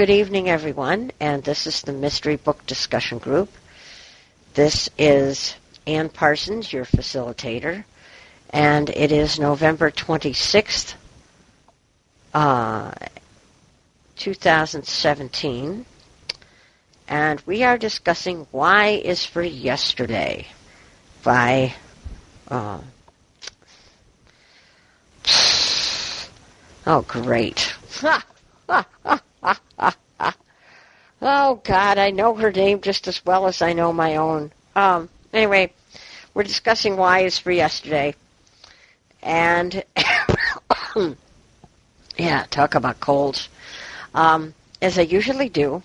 Good evening, everyone, and this is the Mystery Book Discussion Group. This is Ann Parsons, your facilitator, and it is November 26th, 2017, and we are discussing Why is for Yesterday by oh, great. Oh, God, I know her name just as well as I know my own. Anyway, we're discussing Why is for Yesterday. And, yeah, talk about colds. As I usually do,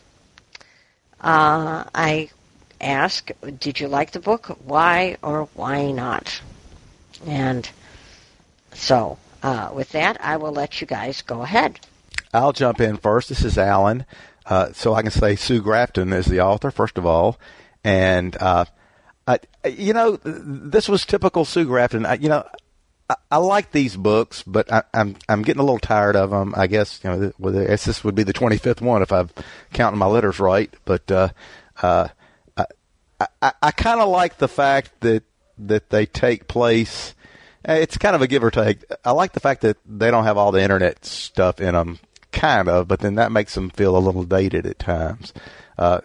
I ask, did you like the book? Why or why not? And so, with that, I will let you guys go ahead. I'll jump in first. This is Alan. So I can say Sue Grafton is the author, first of all. And, you know, this was typical Sue Grafton. I like these books, but I'm getting a little tired of them. I guess, you know, this would be the 25th one if I'm counting my letters right. But I kind of like the fact that they take place. It's kind of a give or take. I like the fact that they don't have all the internet stuff in them. Kind of, but then that makes them feel a little dated at times. The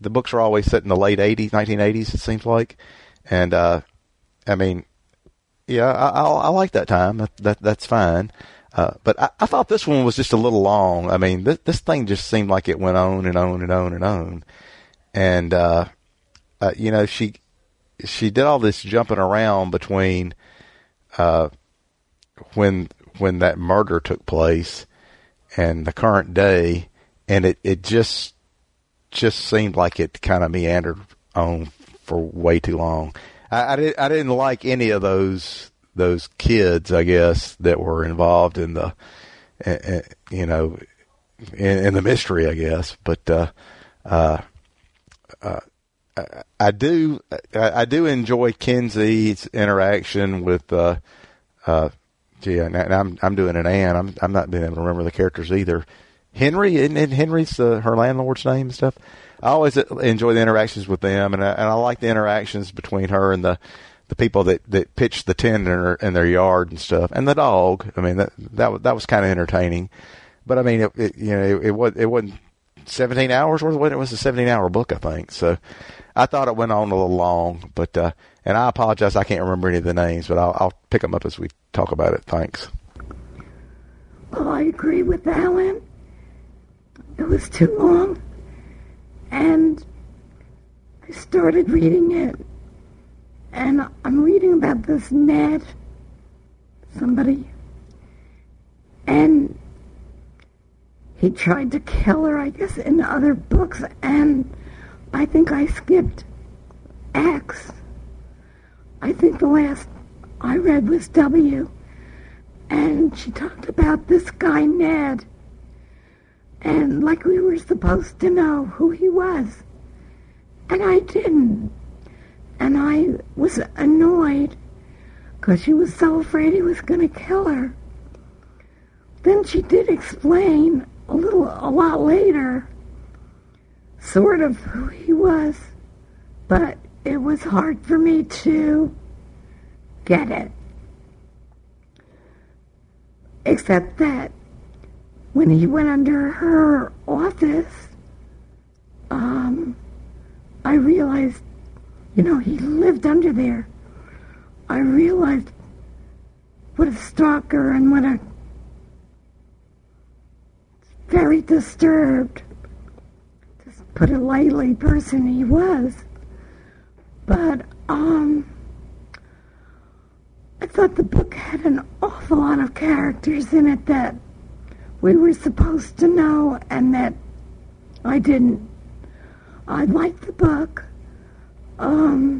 books are always set in the late 80s, 1980s, it seems like. And, I mean, yeah, I like that time. That's fine. But I thought this one was just a little long. I mean, this thing just seemed like it went on and on and on and on. And, you know, she did all this jumping around between, when that murder took place and the current day, and it just seemed like it kind of meandered on for way too long. I didn't like any of those kids, I guess, that were involved in the you know, in the mystery, I guess. But I do enjoy Kinsey's interaction with gee, and I'm doing an Anne. I'm not being able to remember the characters either. Henry, isn't Henry's her landlord's name and stuff? I always enjoy the interactions with them, and I like the interactions between her and the people that pitched the tent in their yard and stuff, and the dog. I mean, that was kind of entertaining. But I mean, it wasn't 17 hours worth. It was a 17-hour book, I think. So I thought it went on a little long, but and I apologize, I can't remember any of the names, but I'll pick them up as we talk about it. Thanks. Well, I agree with Alan. It was too long, and I started reading it, and I'm reading about this Nat somebody, and he tried to kill her, I guess, in other books, and I think I skipped X. I think the last I read was W. And she talked about this guy, Ned. And like we were supposed to know who he was. And I didn't. And I was annoyed because she was so afraid he was going to kill her. Then she did explain a lot later, sort of who he was, but it was hard for me to get it. Except that when he went under her office, I realized, you know, he lived under there. I realized what a stalker and what a very disturbed, put it lightly, person he was. But I thought the book had an awful lot of characters in it that we were supposed to know and that I didn't. I liked the book. I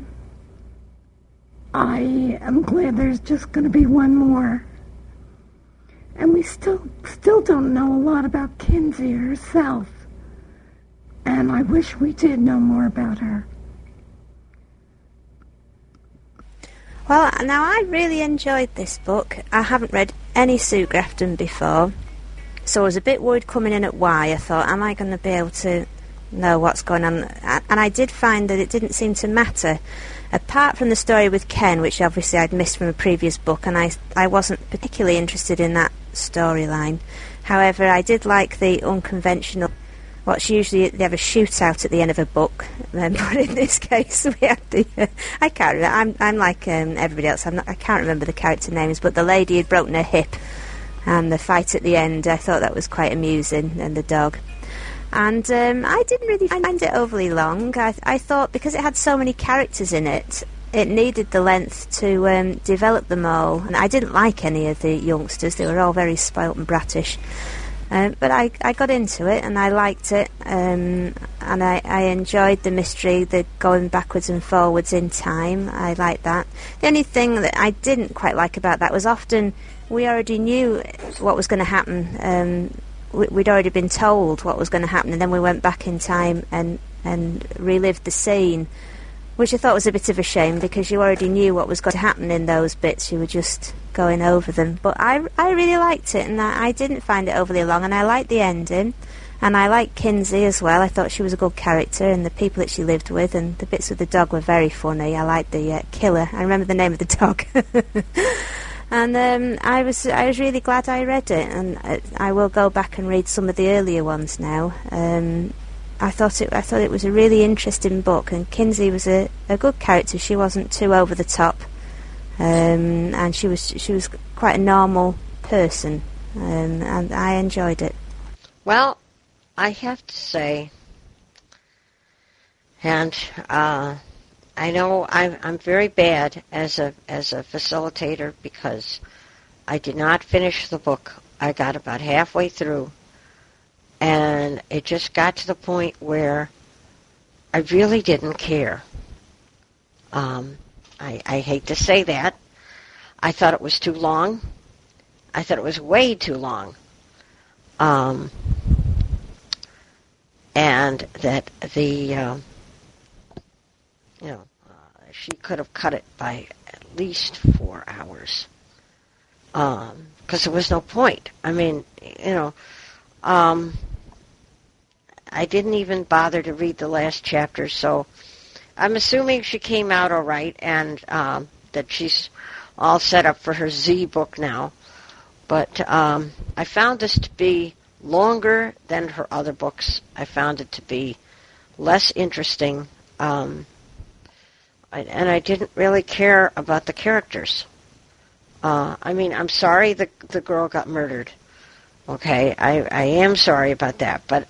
am glad there's just going to be one more. And we still don't know a lot about Kinsey herself. And I wish we did know more about her. Well, now I really enjoyed this book. I haven't read any Sue Grafton before, So I was a bit worried coming in at Y. I thought, am I going to be able to know what's going on? And I did find that it didn't seem to matter. Apart from the story with Ken, which obviously I'd missed from a previous book, and I wasn't particularly interested in that storyline. However, I did like the unconventional... What's usually they have a shootout at the end of a book, but in this case we had the... I can't remember. I'm like everybody else. I can't remember the character names, but the lady had broken her hip, and the fight at the end. I thought that was quite amusing, and the dog. And I didn't really find it overly long. I thought because it had so many characters in it, it needed the length to develop them all. And I didn't like any of the youngsters. They were all very spoilt and brattish. But I got into it, and I liked it, and I enjoyed the mystery, the going backwards and forwards in time. I liked that. The only thing that I didn't quite like about that was often we already knew what was going to happen. We'd already been told what was going to happen, and then we went back in time and relived the scene, which I thought was a bit of a shame, because you already knew what was going to happen in those bits. You were just going over them. But I really liked it, and I didn't find it overly long, and I liked the ending, and I liked Kinsey as well. I thought she was a good character, and the people that she lived with, and the bits with the dog were very funny. I liked the killer. I remember the name of the dog. And I was really glad I read it, and I will go back and read some of the earlier ones now. I thought it was a really interesting book, and Kinsey was a good character. She wasn't too over the top, and she was quite a normal person, and I enjoyed it. Well, I have to say, and I know I'm very bad as a facilitator, because I did not finish the book. I got about halfway through, and it just got to the point where I really didn't care. I hate to say that. I thought it was too long. I thought it was way too long. And that the, she could have cut it by at least 4 hours. 'Cause there was no point. I mean, I didn't even bother to read the last chapter, so I'm assuming she came out all right, and that she's all set up for her Z book now. But I found this to be longer than her other books. I found it to be less interesting, and I didn't really care about the characters. I mean, I'm sorry the girl got murdered. Okay, I am sorry about that, but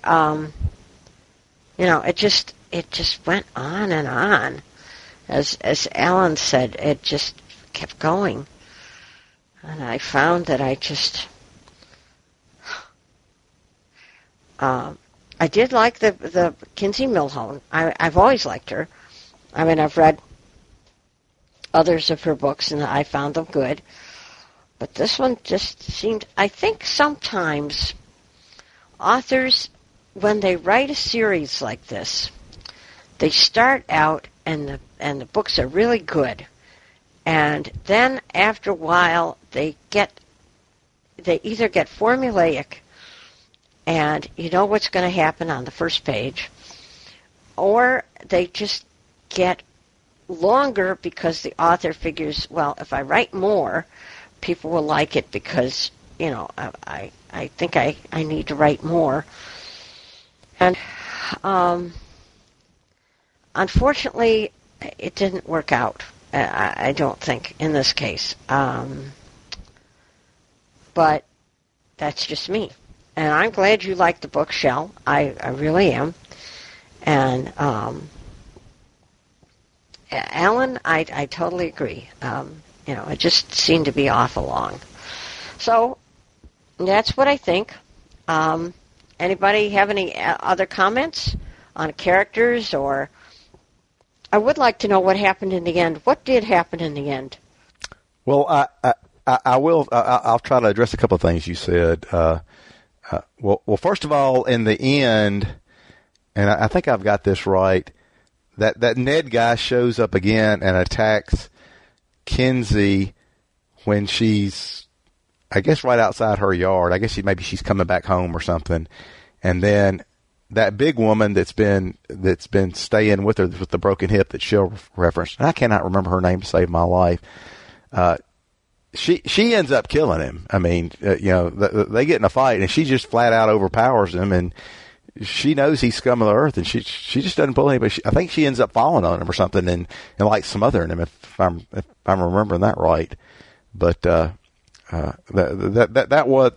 it just went on and on, as Alan said. It just kept going, and I found that I did like the Kinsey Millhone. I've always liked her. I mean, I've read others of her books, and I found them good. But this one just seemed... I think sometimes authors, when they write a series like this, they start out and the books are really good. And then after a while, they either get formulaic, and you know what's going to happen on the first page, or they just get longer because the author figures, well, if I write more... people will like it because, I think I need to write more. And unfortunately, it didn't work out, I don't think, in this case. But that's just me. And I'm glad you liked the book, Shel. I really am. And Alan, I totally agree. It just seemed to be awful long. So, that's what I think. Anybody have any other comments on characters? Or I would like to know what happened in the end. What did happen in the end? Well, I'll try to address a couple of things you said. Well, first of all, in the end, and I think I've got this right, that Ned guy shows up again and attacks Kinsey when she's I guess right outside her yard. I guess maybe she's coming back home or something. And then that big woman that's been staying with her with the broken hip that she'll reference, and I cannot remember her name to save my life. She ends up killing him. I mean, they get in a fight and she just flat out overpowers him, and she knows he's scum of the earth, and she just doesn't pull anybody. I think she ends up falling on him or something and like smothering him, if I'm remembering that right. But that was,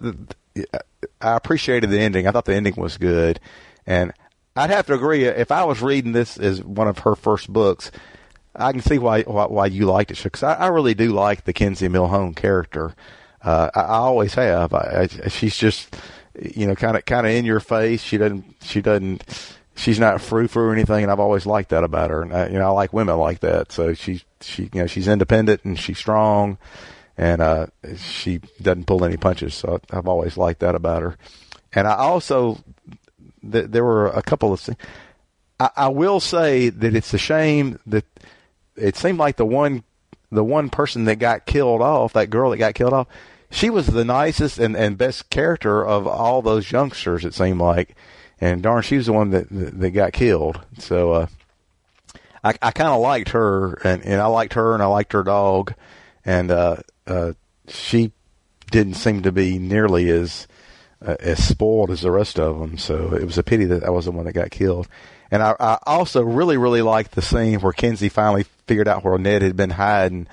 I appreciated the ending. I thought the ending was good, and I'd have to agree. If I was reading this as one of her first books, I can see why you liked it, because I really do like the Kinsey Millhone character. I always have. She's just, kind of in your face. She's not frou-frou or anything. And I've always liked that about her. And I like women like that. So she's independent and she's strong, and she doesn't pull any punches. So I've always liked that about her. And I also, there were a couple of things. I will say that it's a shame that it seemed like the one person that got killed off, that girl that got killed off, she was the nicest and best character of all those youngsters, it seemed like. And darn, she was the one that got killed. So I kind of liked her, and I liked her, and I liked her dog. And she didn't seem to be nearly as spoiled as the rest of them. So it was a pity that I was the one that got killed. And I also really, really liked the scene where Kinsey finally figured out where Ned had been hiding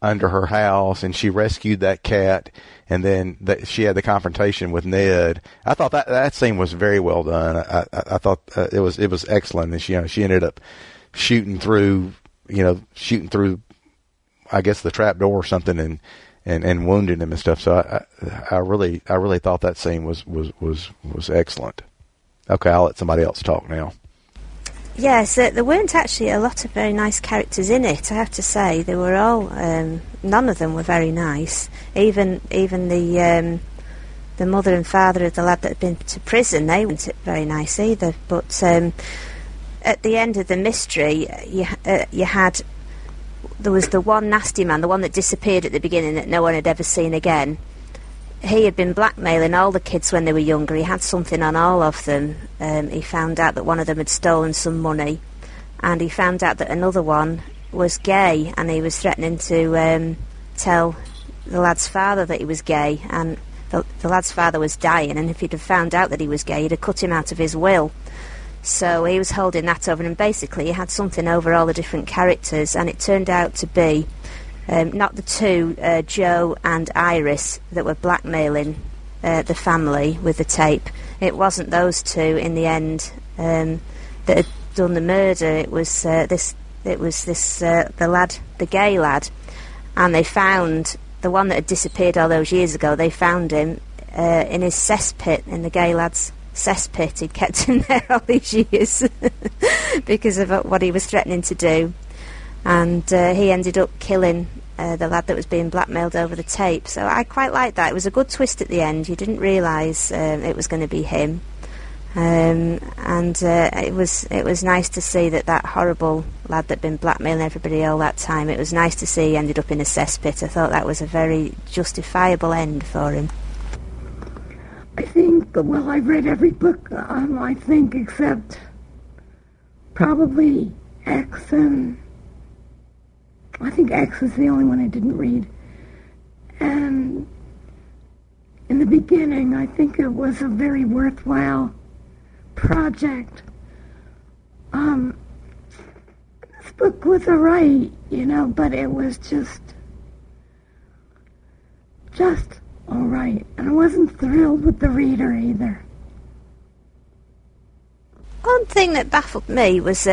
under her house, and she rescued that cat, and then she had the confrontation with Ned. I thought that scene was very well done. I thought it was excellent, and she ended up shooting through, I guess, the trap door or something, and wounded him and stuff. So I really thought that scene was excellent. Okay, I'll let somebody else talk now. Yes, there weren't actually a lot of very nice characters in it, I have to say. They were all, none of them were very nice. Even the mother and father of the lad that had been to prison, they weren't very nice either. But at the end of the mystery, there was the one nasty man, the one that disappeared at the beginning that no one had ever seen again. He had been blackmailing all the kids when they were younger. He had something on all of them. He found out that one of them had stolen some money, and he found out that another one was gay, and he was threatening to tell the lad's father that he was gay, and the lad's father was dying, and if he'd have found out that he was gay, he'd have cut him out of his will. So he was holding that over, and basically he had something over all the different characters, and it turned out to be not the two, Joe and Iris, that were blackmailing the family with the tape. It wasn't those two in the end that had done the murder. It was the gay lad, and they found the one that had disappeared all those years ago. They found him in his cesspit, in the gay lad's cesspit. He'd kept him there all these years because of what he was threatening to do. And he ended up killing the lad that was being blackmailed over the tape. So I quite liked that. It was a good twist at the end. You didn't realise it was going to be him. It was nice to see that horrible lad that had been blackmailing everybody all that time, it was nice to see he ended up in a cesspit. I thought that was a very justifiable end for him. I think, well, I've read every book, I think, except probably X, and I think X was the only one I didn't read. And in the beginning, I think it was a very worthwhile project. This book was all right, but it was just all right. And I wasn't thrilled with the reader either. One thing that baffled me was...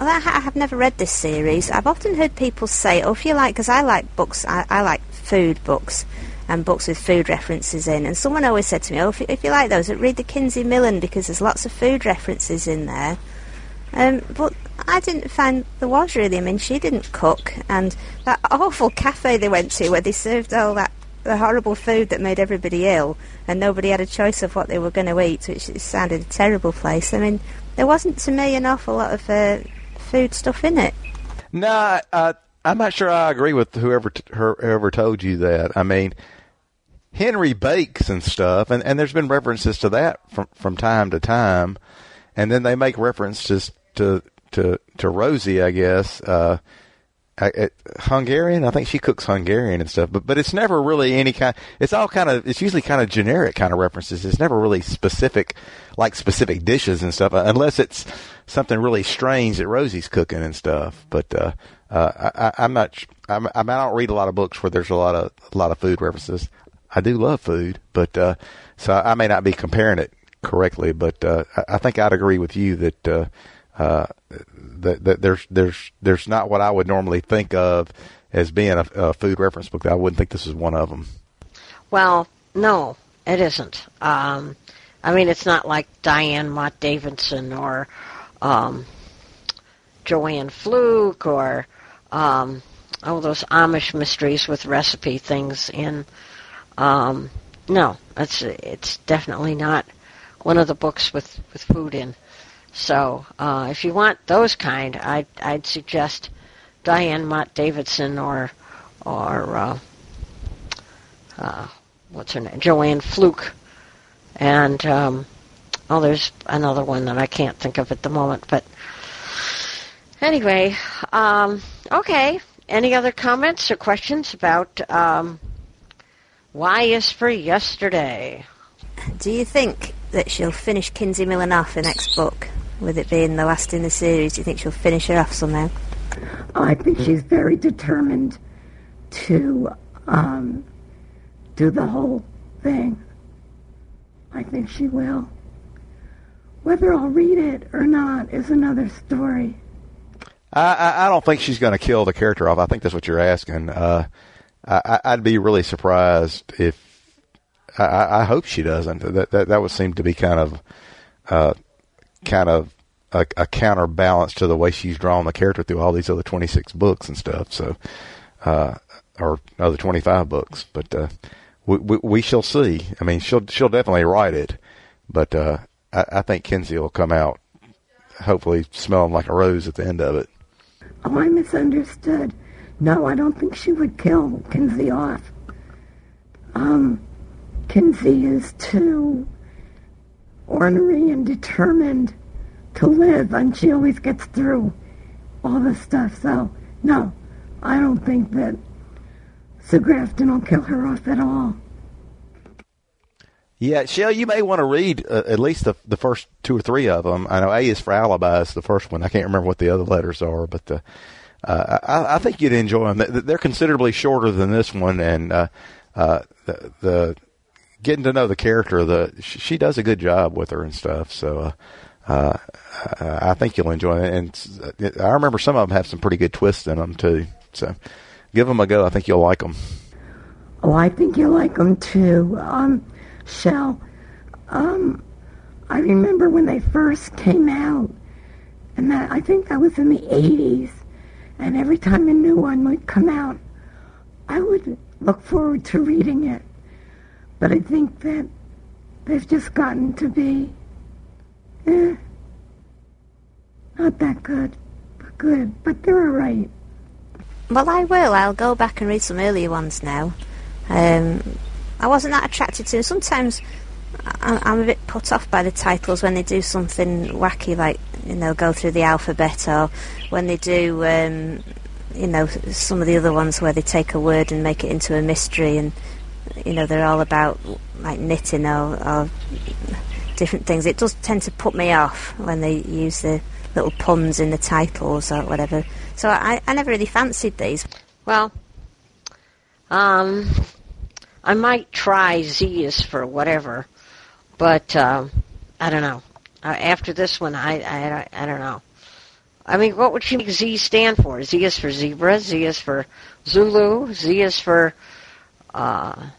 I have never read this series. I've often heard people say, if you like, because I like books, I like food books and books with food references in, and someone always said to me, if you like those, read the Kinsey Millhone because there's lots of food references in there. But I didn't find there was really. I mean, she didn't cook, and that awful cafe they went to where they served all that the horrible food that made everybody ill, and nobody had a choice of what they were going to eat, which sounded a terrible place. I mean, there wasn't, to me, an awful lot of... food stuff in it. No, I'm not sure I agree with whoever told you that. I mean, Henry bakes and stuff, and there's been references to that from time to time. And then they make references to Rosie, I guess, Hungarian. I think she cooks Hungarian and stuff, but it's never really any kind. It's all kind of, it's usually kind of generic kind of references. It's never really specific, like specific dishes and stuff, unless it's something really strange that Rosie's cooking and stuff. But I don't read a lot of books where there's a lot of food references. I do love food, but so I may not be comparing it correctly, but I think I'd agree with you that that there's not what I would normally think of as being a food reference book. I wouldn't think this is one of them. Well, no, it isn't. I mean, it's not like Diane Mott Davidson or Joanne Fluke or those Amish mysteries with recipe things in. No, it's definitely not one of the books with food in. So if you want those kind, I'd suggest Diane Mott Davidson or what's her name, Joanne Fluke, and there's another one that I can't think of at the moment. But anyway, okay. Any other comments or questions about? Y is for yesterday. Do you think that she'll finish Kinsey Millhone off in the next book? With it being the last in the series, do you think she'll finish her off somehow? I think she's very determined to do the whole thing. I think she will. Whether I'll read it or not is another story. I don't think she's going to kill the character off. I think that's what you're asking. I'd be really surprised if. I hope she doesn't. That would seem to be kind of a counterbalance to the way she's drawn the character through all these other 26 books and stuff. So, or other 25 books. But we shall see. I mean, she'll definitely write it. But I think Kinsey will come out, hopefully smelling like a rose at the end of it. Oh, I misunderstood. No, I don't think she would kill Kinsey off. Kinsey is too ornery and determined to live, and she always gets through all this stuff. So, no, I don't think that Sue Grafton will kill her off at all. Yeah, Shell, you may want to read at least the first two or three of them. I know A is for Alibi is the first one. I can't remember what the other letters are, but the... I think you'd enjoy them. They're considerably shorter than this one, and the getting to know the character, she does a good job with her and stuff. So I think you'll enjoy it. And I remember some of them have some pretty good twists in them too. So give them a go. I think you'll like them. Oh, I think you'll like them too. Shell, I remember when they first came out, and that I think that was in the 80s. And every time a new one would come out, I would look forward to reading it. But I think that they've just gotten to be, not that good, but good. But they're all right. Well, I will. I'll go back and read some earlier ones now. I wasn't that attracted to them. Sometimes I'm a bit put off by the titles when they do something wacky, like, you know, go through the alphabet, or when they do, you know, some of the other ones where they take a word and make it into a mystery, and, you know, they're all about, like, knitting or different things. It does tend to put me off when they use the little puns in the titles or whatever. So I never really fancied these. Well, I might try Z is for whatever. But I don't know. After this one, I don't know. I mean, what would she make Z stand for? Z is for zebra. Z is for Zulu. Z is for I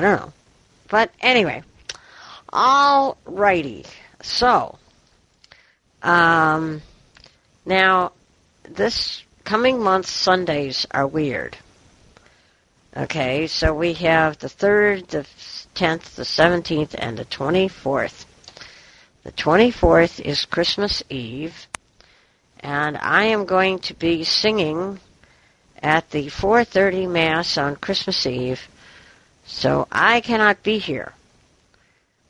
don't know. But anyway, all righty. So now this coming month, Sundays are weird. Okay, so we have the 3rd, the 10th, the 17th, and the 24th. The 24th is Christmas Eve, and I am going to be singing at the 4:30 Mass on Christmas Eve. So I cannot be here.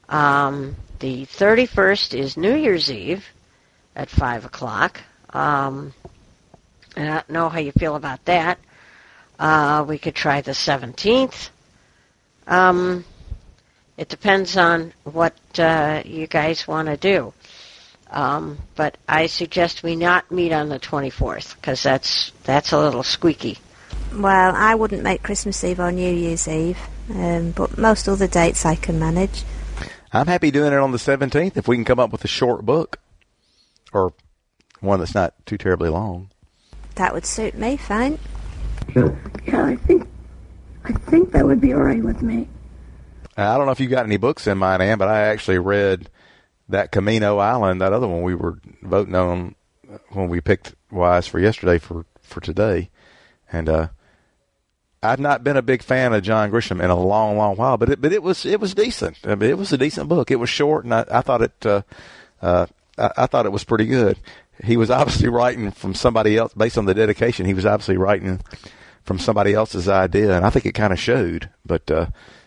The 31st is New Year's Eve at 5 o'clock. I don't know how you feel about that. We could try the 17th. It depends on what you guys want to do. But I suggest we not meet on the 24th, because that's a little squeaky. Well, I wouldn't make Christmas Eve or New Year's Eve, but most other dates I can manage. I'm happy doing it on the 17th if we can come up with a short book, or one that's not too terribly long. That would suit me fine. Sure. Yeah, I think that would be all right with me. I don't know if you've got any books in mind, Anne, but I actually read that Camino Island, that other one we were voting on when we picked Wise for yesterday for today. And I've not been a big fan of John Grisham in a long, long while, but it was decent. I mean, it was a decent book. It was short, and I thought it was pretty good. He was obviously writing from somebody else based on the dedication. He was obviously writing from somebody else's idea, and I think it kind of showed. But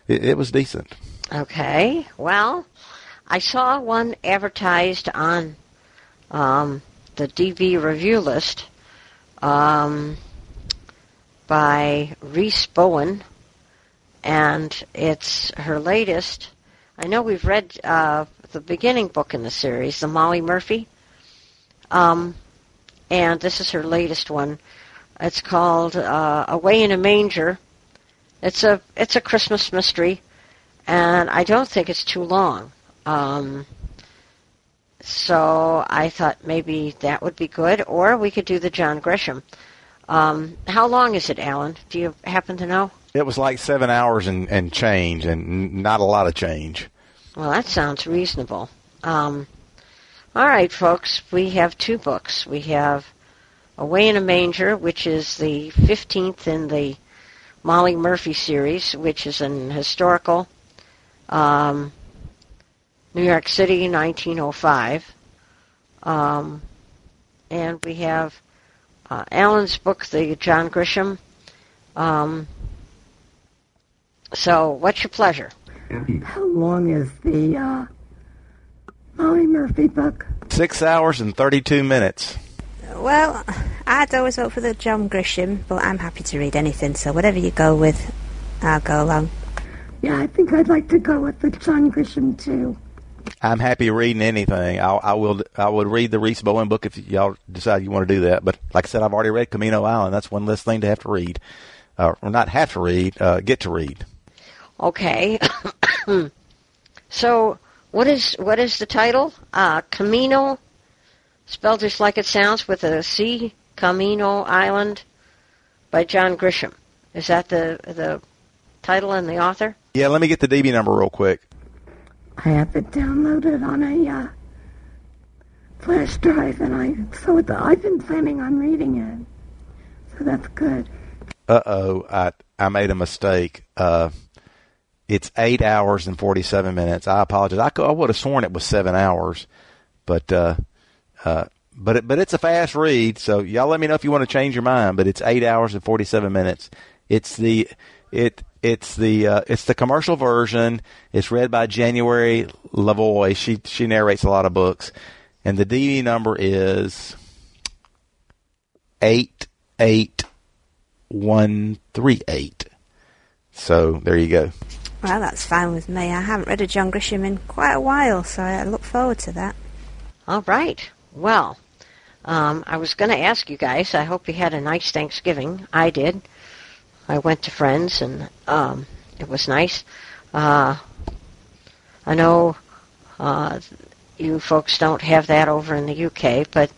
it was decent. Okay. Well, I saw one advertised on the DV review list. By Rhys Bowen, and it's her latest. I know we've read the beginning book in the series, The Molly Murphy, and this is her latest one. It's called Away in a Manger. It's a Christmas mystery, and I don't think it's too long. So I thought maybe that would be good, or we could do the John Grisham. How long is it, Alan? Do you happen to know? It was like 7 hours and change, and not a lot of change. Well, that sounds reasonable. All right, folks, we have two books. We have Away in a Manger, which is the 15th in the Molly Murphy series, which is an historical, New York City, 1905. And we have Alan's book, the John Grisham. So, what's your pleasure? How long is the Molly Murphy book? 6 hours and 32 minutes. Well, I'd always vote for the John Grisham, but I'm happy to read anything, so whatever you go with, I'll go along. Yeah, I think I'd like to go with the John Grisham, too. I'm happy reading anything. I would read the Rhys Bowen book if y'all decide you want to do that. But like I said, I've already read Camino Island. That's one less thing to have to read, or not have to read, get to read. Okay. So what is the title? Camino, spelled just like it sounds, with a C. Camino Island by John Grisham. Is that the title and the author? Yeah. Let me get the DB number real quick. I have it downloaded on a flash drive, and I've been planning on reading it, so that's good. I made a mistake. It's 8 hours and 47 minutes. I apologize. I would have sworn it was 7 hours, but it's a fast read. So y'all let me know if you want to change your mind. But it's 8 hours and 47 minutes. It's the commercial version. It's read by January LaVoy. She narrates a lot of books, and the DD number is 88138. So there you go. Well, that's fine with me. I haven't read a John Grisham in quite a while, so I look forward to that. All right. Well, I was going to ask you guys. I hope you had a nice Thanksgiving. I did. I went to friends, and it was nice. I know you folks don't have that over in the UK, but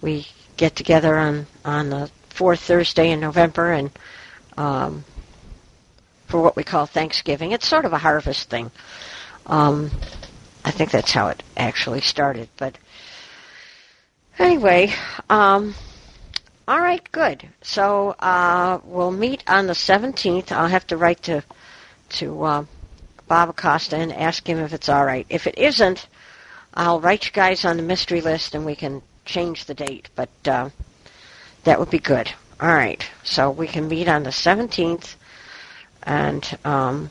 we get together on the fourth Thursday in November, and for what we call Thanksgiving. It's sort of a harvest thing. I think that's how it actually started. But anyway... all right, good. So we'll meet on the 17th. I'll have to write to Bob Acosta and ask him if it's all right. If it isn't, I'll write you guys on the mystery list, and we can change the date. But that would be good. All right, so we can meet on the 17th and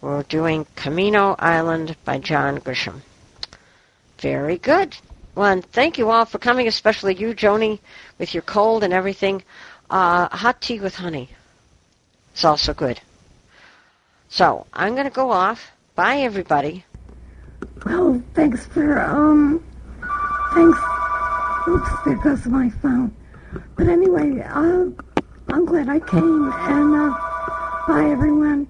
we're doing Camino Island by John Grisham. Very good. Well, and thank you all for coming, especially you, Joni, with your cold and everything. Hot tea with honey. It's also good. So I'm going to go off. Bye, everybody. Well, thanks for, thanks. Oops, there goes my phone. But anyway, I'm glad I came, and bye, everyone.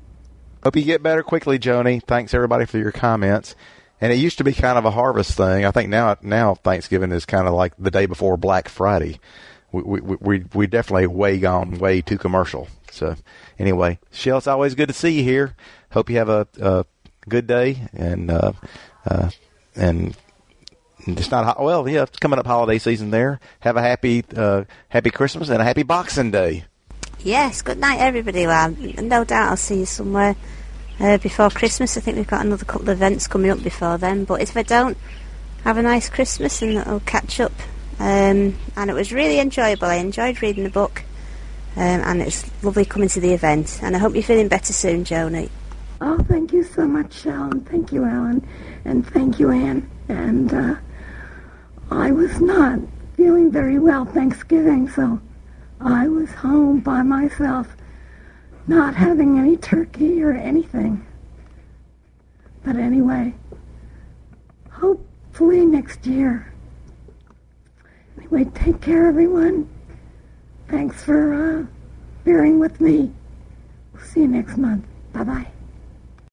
Hope you get better quickly, Joni. Thanks, everybody, for your comments. And it used to be kind of a harvest thing. I think now Thanksgiving is kind of like the day before Black Friday. We definitely way too commercial. So anyway, Shel, it's always good to see you here. Hope you have a good day, and it's not well. Yeah, it's coming up holiday season there. Have a happy Christmas and a happy Boxing Day. Yes, good night, everybody. Well, no doubt I'll see you somewhere before Christmas. I think we've got another couple of events coming up before then. But if I don't, have a nice Christmas, and I'll catch up. And it was really enjoyable. I enjoyed reading the book, and it's lovely coming to the event. And I hope you're feeling better soon, Joni. Oh, thank you so much, Shel, and thank you, Alan, and thank you, Anne. And I was not feeling very well Thanksgiving, so I was home by myself, not having any turkey or anything. But anyway, hopefully next year. Anyway, take care, everyone. Thanks for bearing with me. We'll see you next month. Bye-bye.